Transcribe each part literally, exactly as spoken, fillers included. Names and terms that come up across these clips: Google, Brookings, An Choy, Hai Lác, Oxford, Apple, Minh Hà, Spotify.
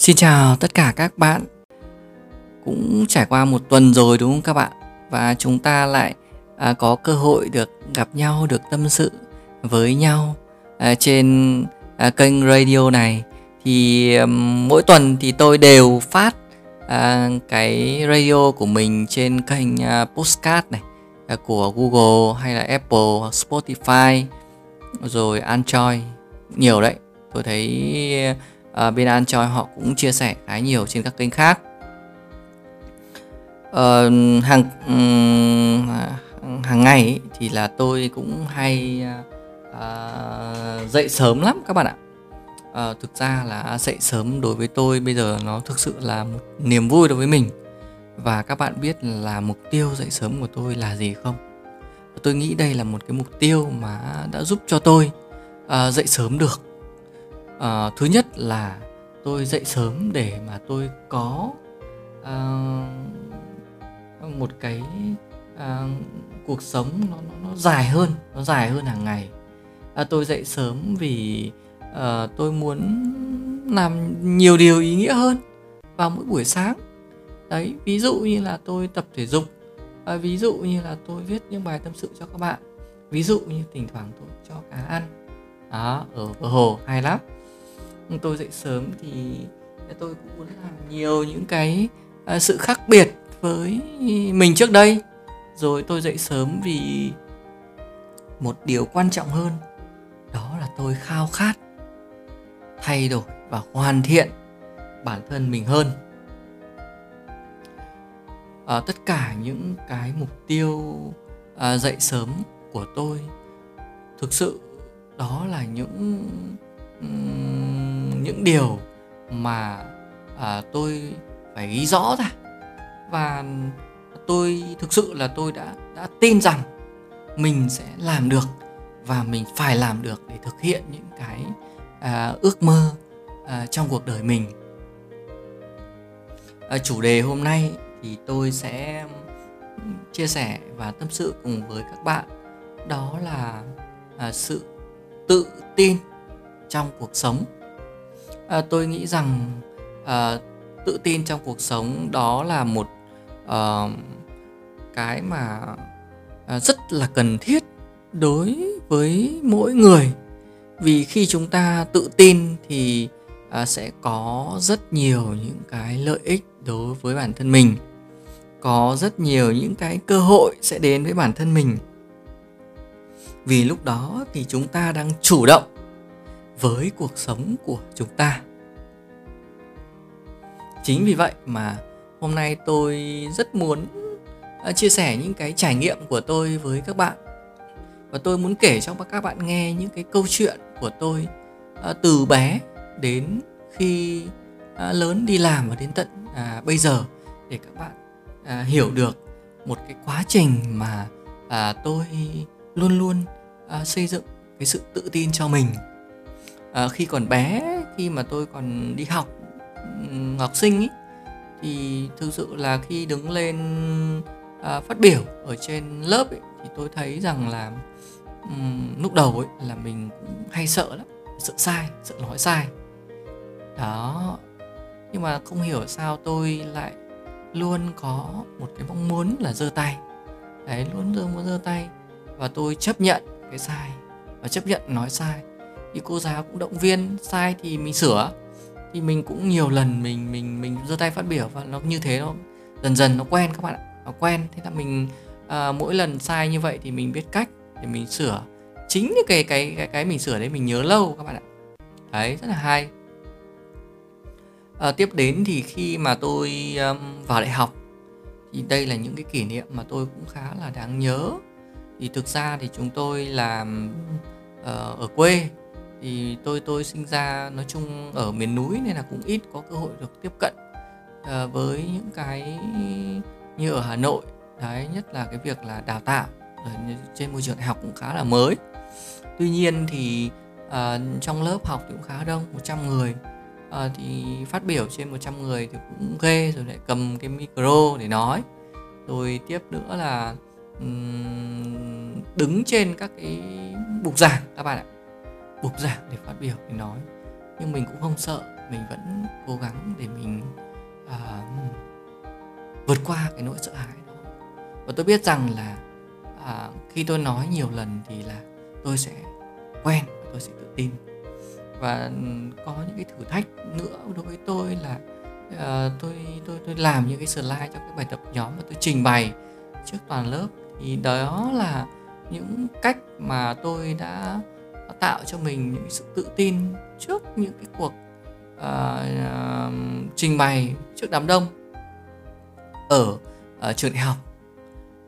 Xin chào tất cả các bạn. Cũng trải qua một tuần rồi đúng không các bạn? Và chúng ta lại à, có cơ hội được gặp nhau, được tâm sự với nhau à, trên à, kênh radio này. Thì à, mỗi tuần thì tôi đều phát à, cái radio của mình trên kênh à, podcast này à, của Google hay là Apple hoặc Spotify rồi An Choy. Nhiều đấy, tôi thấy à, bên An Choy họ cũng chia sẻ khá nhiều trên các kênh khác. Uh, hàng um, hàng ngày ấy, thì là tôi cũng hay uh, dậy sớm lắm các bạn ạ. Uh, thực ra là dậy sớm đối với tôi bây giờ nó thực sự là một niềm vui đối với mình. Và các bạn biết là mục tiêu dậy sớm của tôi là gì không? Tôi nghĩ đây là một cái mục tiêu mà đã giúp cho tôi uh, dậy sớm được. Uh, thứ nhất là tôi dậy sớm để mà tôi có uh, một cái à, cuộc sống nó, nó, nó dài hơn, nó dài hơn hàng ngày. À, tôi dậy sớm vì à, tôi muốn làm nhiều điều ý nghĩa hơn vào mỗi buổi sáng. Đấy, ví dụ như là tôi tập thể dục, à, ví dụ như là tôi viết những bài tâm sự cho các bạn, ví dụ như thỉnh thoảng tôi cho cá ăn đó, ở, ở hồ Hai Lác. Tôi dậy sớm thì tôi cũng muốn làm nhiều những cái à, sự khác biệt với mình trước đây. Rồi tôi dậy sớm vì một điều quan trọng hơn, đó là tôi khao khát thay đổi và hoàn thiện bản thân mình hơn. à, Tất cả những cái mục tiêu à, dậy sớm của tôi, thực sự đó là những Những điều mà à, tôi phải ghi rõ ra. Và tôi thực sự là tôi đã, đã tin rằng mình sẽ làm được và mình phải làm được để thực hiện những cái à, ước mơ à, trong cuộc đời mình. À, chủ đề hôm nay thì tôi sẽ chia sẻ và tâm sự cùng với các bạn, đó là à, sự tự tin trong cuộc sống. À, tôi nghĩ rằng à, tự tin trong cuộc sống đó là một Uh, cái mà uh, rất là cần thiết đối với mỗi người. Vì khi chúng ta tự tin thì uh, sẽ có rất nhiều những cái lợi ích đối với bản thân mình, có rất nhiều những cái cơ hội sẽ đến với bản thân mình. Vì lúc đó thì chúng ta đang chủ động với cuộc sống của chúng ta. Chính vì vậy mà hôm nay tôi rất muốn chia sẻ những cái trải nghiệm của tôi với các bạn. Và tôi muốn kể cho các bạn nghe những cái câu chuyện của tôi từ bé đến khi lớn đi làm và đến tận bây giờ, để các bạn hiểu được một cái quá trình mà tôi luôn luôn xây dựng cái sự tự tin cho mình. Khi còn bé, khi mà tôi còn đi học, học sinh ấy, thì thực sự là khi đứng lên à, phát biểu ở trên lớp ấy, thì tôi thấy rằng là um, lúc đầu ấy, là mình cũng hay sợ lắm, sợ sai, sợ nói sai đó. Nhưng mà không hiểu sao tôi lại luôn có một cái mong muốn là giơ tay. Đấy, luôn luôn muốn giơ tay. Và tôi chấp nhận cái sai và chấp nhận nói sai. Thì cô giáo cũng động viên, sai thì mình sửa. Thì mình cũng nhiều lần mình mình mình giơ tay phát biểu, và nó như thế nó dần dần nó quen các bạn ạ, nó quen. Thế là mình à, mỗi lần sai như vậy thì mình biết cách để mình sửa. Chính cái cái cái cái mình sửa đấy mình nhớ lâu các bạn ạ. Đấy, rất là hay. À, tiếp đến thì khi mà tôi um, vào đại học, thì đây là những cái kỷ niệm mà tôi cũng khá là đáng nhớ. Thì thực ra thì chúng tôi làm uh, ở quê. Thì tôi tôi sinh ra nói chung ở miền núi nên là cũng ít có cơ hội được tiếp cận à, với những cái như ở Hà Nội. Đấy, nhất là cái việc là đào tạo ở trên môi trường đại học cũng khá là mới. Tuy nhiên thì à, trong lớp học thì cũng khá đông, một trăm người. À, thì phát biểu trên một trăm người thì cũng ghê rồi, lại cầm cái micro để nói. Rồi tiếp nữa là um, đứng trên các cái bục giảng các bạn ạ. Bục giảng để phát biểu, để nói. Nhưng mình cũng không sợ, mình vẫn cố gắng để mình à, vượt qua cái nỗi sợ hãi đó. Và tôi biết rằng là à, khi tôi nói nhiều lần thì là tôi sẽ quen, tôi sẽ tự tin. Và có những cái thử thách nữa đối với tôi là à, tôi, tôi, tôi làm những cái slide trong cái bài tập nhóm và tôi trình bày trước toàn lớp. Thì đó là những cách mà tôi đã tạo cho mình những sự tự tin trước những cái cuộc uh, trình bày trước đám đông ở uh, trường đại học.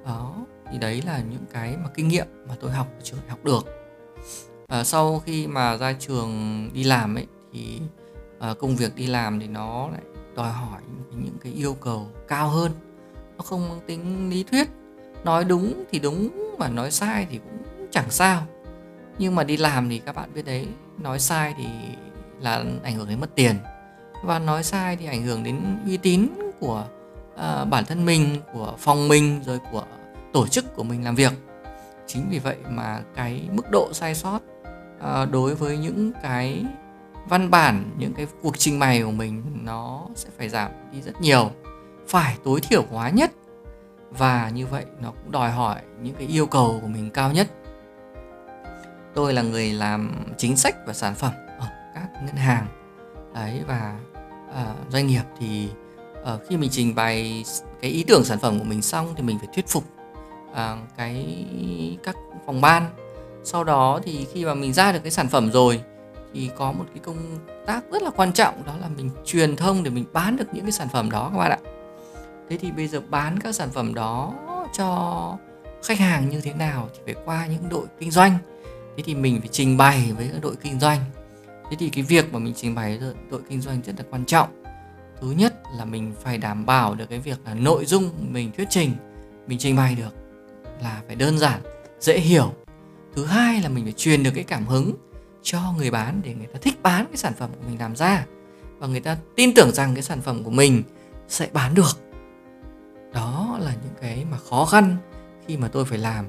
Đó, thì đấy là những cái mà kinh nghiệm mà tôi học ở trường đại học được. Uh, sau khi mà ra trường đi làm ấy thì uh, công việc đi làm thì nó lại đòi hỏi những cái yêu cầu cao hơn. Nó không mang tính lý thuyết, nói đúng thì đúng mà nói sai thì cũng chẳng sao. Nhưng mà đi làm thì các bạn biết đấy, nói sai thì là ảnh hưởng đến mất tiền, và nói sai thì ảnh hưởng đến uy tín của uh, bản thân mình, của phòng mình, rồi của tổ chức của mình làm việc. Chính vì vậy mà cái mức độ sai sót uh, đối với những cái văn bản, những cái cuộc trình bày của mình nó sẽ phải giảm đi rất nhiều, phải tối thiểu hóa nhất. Và như vậy nó cũng đòi hỏi những cái yêu cầu của mình cao nhất. Tôi là người làm chính sách và sản phẩm ở các ngân hàng đấy, và uh, doanh nghiệp thì uh, khi mình trình bày cái ý tưởng sản phẩm của mình xong thì mình phải thuyết phục uh, cái các phòng ban. Sau đó thì khi mà mình ra được cái sản phẩm rồi thì có một cái công tác rất là quan trọng, đó là mình truyền thông để mình bán được những cái sản phẩm đó các bạn ạ. Thế thì bây giờ bán các sản phẩm đó cho khách hàng như thế nào thì phải qua những đội kinh doanh. Thế thì mình phải trình bày với đội kinh doanh. Thế thì cái việc mà mình trình bày với đội kinh doanh rất là quan trọng. Thứ nhất là mình phải đảm bảo được cái việc là nội dung mình thuyết trình, mình trình bày được là phải đơn giản, dễ hiểu. Thứ hai là mình phải truyền được cái cảm hứng cho người bán để người ta thích bán cái sản phẩm của mình làm ra, và người ta tin tưởng rằng cái sản phẩm của mình sẽ bán được. Đó là những cái mà khó khăn khi mà tôi phải làm,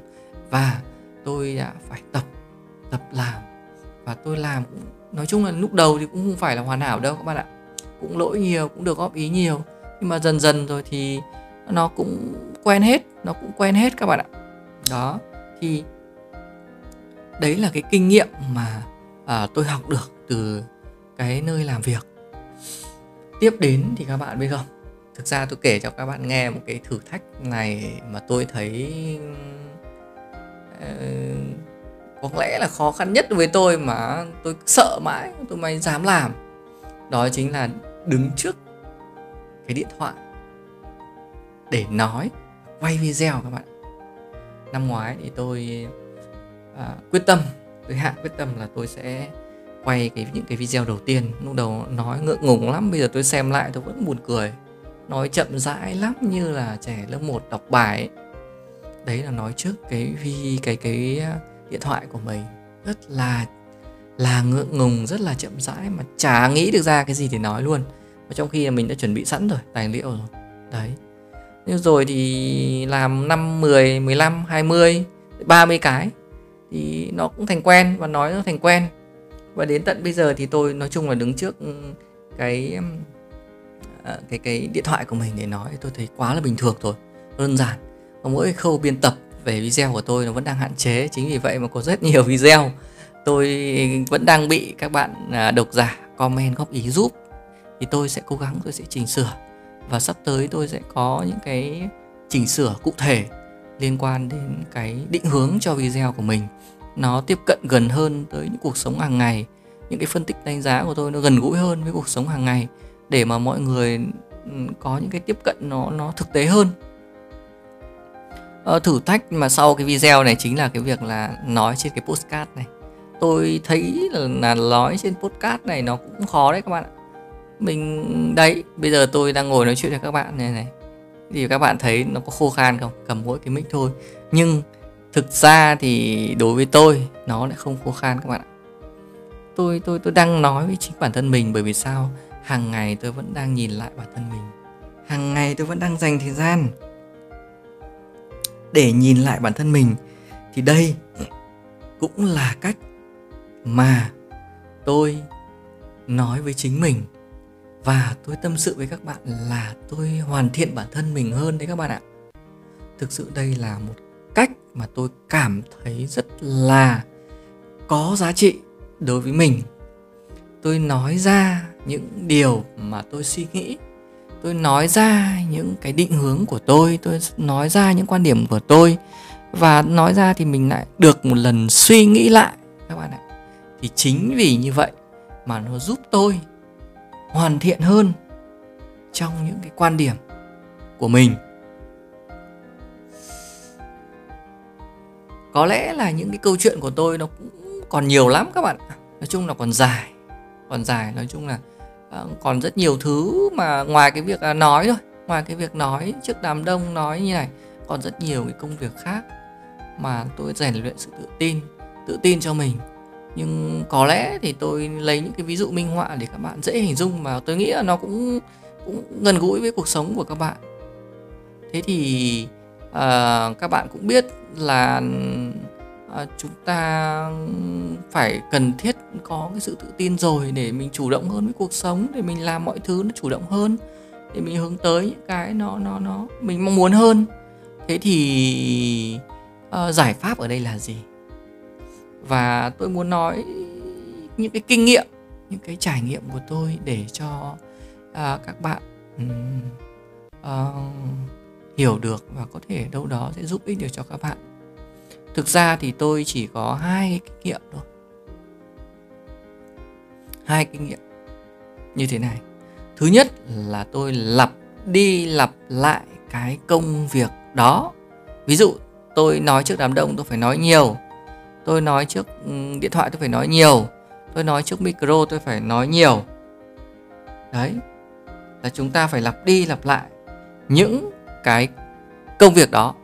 và tôi đã phải tập tập làm. Và tôi làm cũng, nói chung là lúc đầu thì cũng không phải là hoàn hảo đâu các bạn ạ, cũng lỗi nhiều, cũng được góp ý nhiều, nhưng mà dần dần rồi thì nó cũng quen hết, nó cũng quen hết các bạn ạ. Đó, thì đấy là cái kinh nghiệm mà à, tôi học được từ cái nơi làm việc. Tiếp đến thì các bạn biết không, thực ra tôi kể cho các bạn nghe một cái thử thách này mà tôi thấy uh, có lẽ là khó khăn nhất với tôi, mà tôi sợ mãi tôi mới dám làm. Đó chính là đứng trước cái điện thoại để nói, quay video các bạn. Năm ngoái thì tôi à, quyết tâm, tôi hạ quyết tâm là tôi sẽ quay cái, những cái video đầu tiên. Lúc đầu nói ngượng ngùng lắm, bây giờ tôi xem lại tôi vẫn buồn cười. Nói chậm rãi lắm như là trẻ lớp một đọc bài ấy. Đấy là nói trước cái cái cái, cái điện thoại của mình, rất là là ngượng ngùng, rất là chậm rãi mà chả nghĩ được ra cái gì để nói luôn, mà trong khi là mình đã chuẩn bị sẵn rồi tài liệu rồi đấy. Nhưng rồi thì làm năm, mười, mười lăm, hai mươi, ba mươi cái thì nó cũng thành quen, và nói nó thành quen. Và đến tận bây giờ thì tôi nói chung là đứng trước cái cái cái điện thoại của mình để nói tôi thấy quá là bình thường rồi, đơn giản. Và mỗi khâu biên tập về video của tôi nó vẫn đang hạn chế. Chính vì vậy mà có rất nhiều video tôi vẫn đang bị các bạn độc giả comment góp ý giúp. Thì tôi sẽ cố gắng, tôi sẽ chỉnh sửa. Và sắp tới tôi sẽ có những cái chỉnh sửa cụ thể liên quan đến cái định hướng cho video của mình. Nó tiếp cận gần hơn tới những cuộc sống hàng ngày. Những cái phân tích đánh giá của tôi nó gần gũi hơn với cuộc sống hàng ngày, để mà mọi người có những cái tiếp cận nó, nó thực tế hơn. Thử thách mà sau cái video này chính là cái việc là nói trên cái podcast này. Tôi thấy là, là nói trên podcast này nó cũng khó đấy các bạn ạ. Mình đấy, bây giờ tôi đang ngồi nói chuyện với các bạn này này, thì các bạn thấy nó có khô khan không? Cầm mỗi cái mic thôi. Nhưng thực ra thì đối với tôi nó lại không khô khan các bạn ạ. Tôi tôi tôi đang nói với chính bản thân mình, bởi vì sao? Hàng ngày tôi vẫn đang nhìn lại bản thân mình. Hàng ngày tôi vẫn đang dành thời gian để nhìn lại bản thân mình. Thì đây cũng là cách mà tôi nói với chính mình Và tôi tâm sự với các bạn là tôi hoàn thiện bản thân mình hơn đấy các bạn ạ. Thực sự đây là một cách mà tôi cảm thấy rất là có giá trị đối với mình. Tôi nói ra những điều mà tôi suy nghĩ, tôi nói ra những cái định hướng của tôi, tôi nói ra những quan điểm của tôi. Và nói ra thì mình lại được một lần suy nghĩ lại các bạn ạ. Thì chính vì như vậy mà nó giúp tôi hoàn thiện hơn trong những cái quan điểm của mình. Có lẽ là những cái câu chuyện của tôi nó cũng còn nhiều lắm các bạn. Nói chung là còn dài. Còn dài, nói chung là còn rất nhiều thứ mà ngoài cái việc nói thôi. Ngoài cái việc nói trước đám đông, nói như này, còn rất nhiều cái công việc khác mà tôi rèn luyện sự tự tin, tự tin cho mình. Nhưng có lẽ thì tôi lấy những cái ví dụ minh họa để các bạn dễ hình dung, mà tôi nghĩ là nó cũng, cũng gần gũi với cuộc sống của các bạn. Thế thì uh, các bạn cũng biết là uh, chúng ta phải cần thiết có cái sự tự tin rồi, để mình chủ động hơn với cuộc sống, để mình làm mọi thứ nó chủ động hơn, để mình hướng tới những cái nó, nó, nó mình mong muốn hơn. Thế thì uh, giải pháp ở đây là gì? Và tôi muốn nói những cái kinh nghiệm, những cái trải nghiệm của tôi để cho uh, các bạn um, uh, hiểu được và có thể đâu đó sẽ giúp ích được cho các bạn. Thực ra thì tôi chỉ có hai kinh nghiệm thôi. Hai kinh nghiệm như thế này. Thứ nhất là tôi lặp đi lặp lại cái công việc đó. Ví dụ tôi nói trước đám đông tôi phải nói nhiều, tôi nói trước điện thoại tôi phải nói nhiều, tôi nói trước micro tôi phải nói nhiều. Đấy, là chúng ta phải lặp đi lặp lại những cái công việc đó.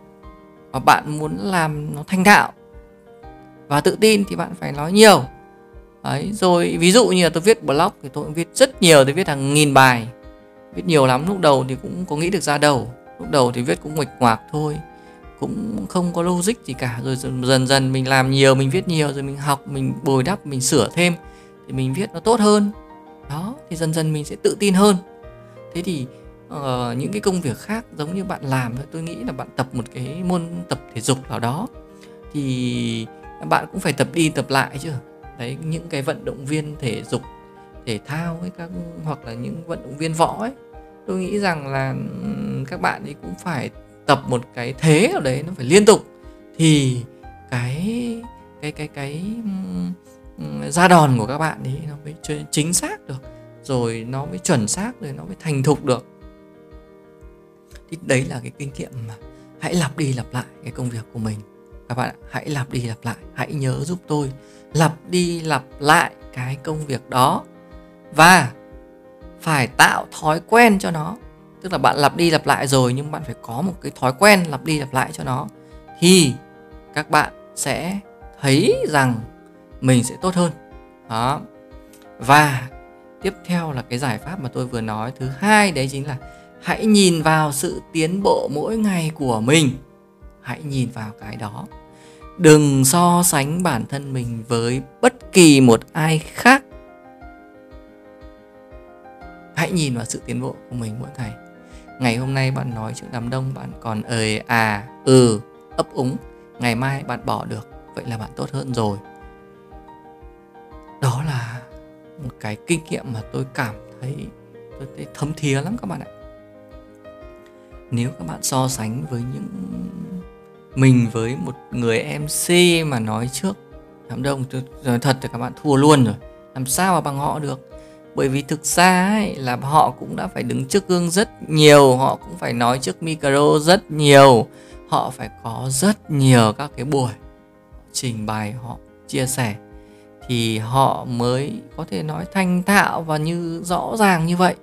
Và bạn muốn làm nó thành thạo và tự tin thì bạn phải nói nhiều. Đấy, rồi ví dụ như là tôi viết blog thì tôi cũng viết rất nhiều, tôi viết hàng nghìn bài. Viết nhiều lắm, lúc đầu thì cũng có nghĩ được ra đầu. Lúc đầu thì viết cũng nguệch ngoạc thôi, cũng không có logic gì cả. Rồi dần dần mình làm nhiều, mình viết nhiều, rồi mình học, mình bồi đắp, mình sửa thêm thì mình viết nó tốt hơn. Đó, thì dần dần mình sẽ tự tin hơn. Thế thì uh, những cái công việc khác giống như bạn làm, tôi nghĩ là bạn tập một cái môn tập thể dục nào đó thì bạn cũng phải tập đi tập lại chứ. Đấy, những cái vận động viên thể dục, thể thao ấy, các, hoặc là những vận động viên võ ấy, tôi nghĩ rằng là các bạn ấy cũng phải tập một cái thế nào đấy, nó phải liên tục thì cái cái cái cái ra đòn của các bạn ấy nó mới chính xác được, rồi nó mới chuẩn xác, rồi nó mới thành thục được. Thì đấy là cái kinh nghiệm mà hãy lặp đi lặp lại cái công việc của mình các bạn ạ. Hãy lặp đi lặp lại, hãy nhớ giúp tôi lặp đi lặp lại cái công việc đó và phải tạo thói quen cho nó. Tức là bạn lặp đi lặp lại rồi nhưng bạn phải có một cái thói quen lặp đi lặp lại cho nó, thì các bạn sẽ thấy rằng mình sẽ tốt hơn. Đó. Và tiếp theo là cái giải pháp mà tôi vừa nói. Thứ hai đấy chính là hãy nhìn vào sự tiến bộ mỗi ngày của mình. Hãy nhìn vào cái đó. Đừng so sánh bản thân mình với bất kỳ một ai khác. Hãy nhìn vào sự tiến bộ của mình mỗi ngày. Ngày hôm nay bạn nói trước đám đông, bạn còn ời à, ừ, ấp úng. Ngày mai bạn bỏ được, vậy là bạn tốt hơn rồi. Đó là một cái kinh nghiệm mà tôi cảm thấy, tôi thấy thấm thía lắm các bạn ạ. Nếu các bạn so sánh với những mình với một người em xê mà nói trước đám đông, tôi nói thật thì các bạn thua luôn rồi. Làm sao mà bằng họ được? Bởi vì thực ra ấy, là họ cũng đã phải đứng trước gương rất nhiều, họ cũng phải nói trước micro rất nhiều, họ phải có rất nhiều các cái buổi trình bày, họ chia sẻ thì họ mới có thể nói thành thạo và như rõ ràng như vậy.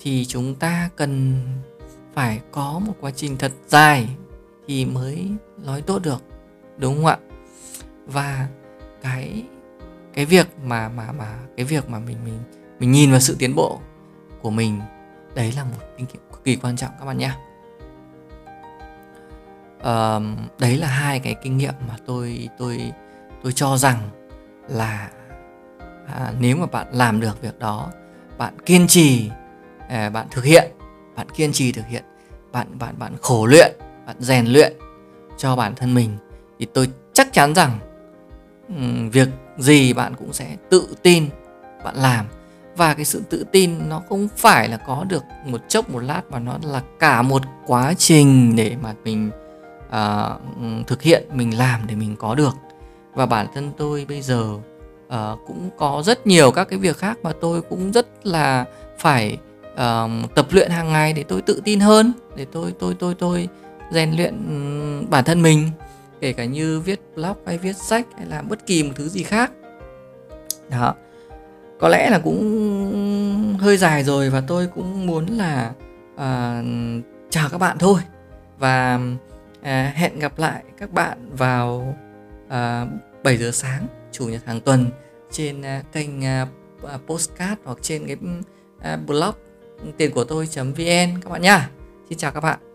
Thì chúng ta cần phải có một quá trình thật dài thì mới nói tốt được, đúng không ạ? Và cái cái việc mà mà mà cái việc mà mình mình Mình nhìn vào sự tiến bộ của mình, đấy là một kinh nghiệm cực kỳ quan trọng các bạn nhé. À, đấy là hai cái kinh nghiệm mà tôi tôi tôi cho rằng là à, nếu mà bạn làm được việc đó, bạn kiên trì, bạn thực hiện, bạn kiên trì thực hiện, bạn bạn bạn khổ luyện, bạn rèn luyện cho bản thân mình, thì tôi chắc chắn rằng việc gì bạn cũng sẽ tự tin bạn làm. Và cái sự tự tin nó không phải là có được một chốc một lát, mà nó là cả một quá trình để mà mình uh, thực hiện, mình làm để mình có được. Và bản thân tôi bây giờ uh, cũng có rất nhiều các cái việc khác mà tôi cũng rất là phải uh, tập luyện hàng ngày để tôi tự tin hơn, để tôi tôi tôi tôi rèn luyện bản thân mình, kể cả như viết blog hay viết sách hay làm bất kỳ một thứ gì khác. Đó. Có lẽ là cũng hơi dài rồi và tôi cũng muốn là uh, chào các bạn thôi. Và uh, hẹn gặp lại các bạn vào uh, bảy giờ sáng chủ nhật hàng tuần trên uh, kênh uh, podcast hoặc trên cái uh, blog tiền của tôi chấm vn các bạn nhá. Xin chào các bạn.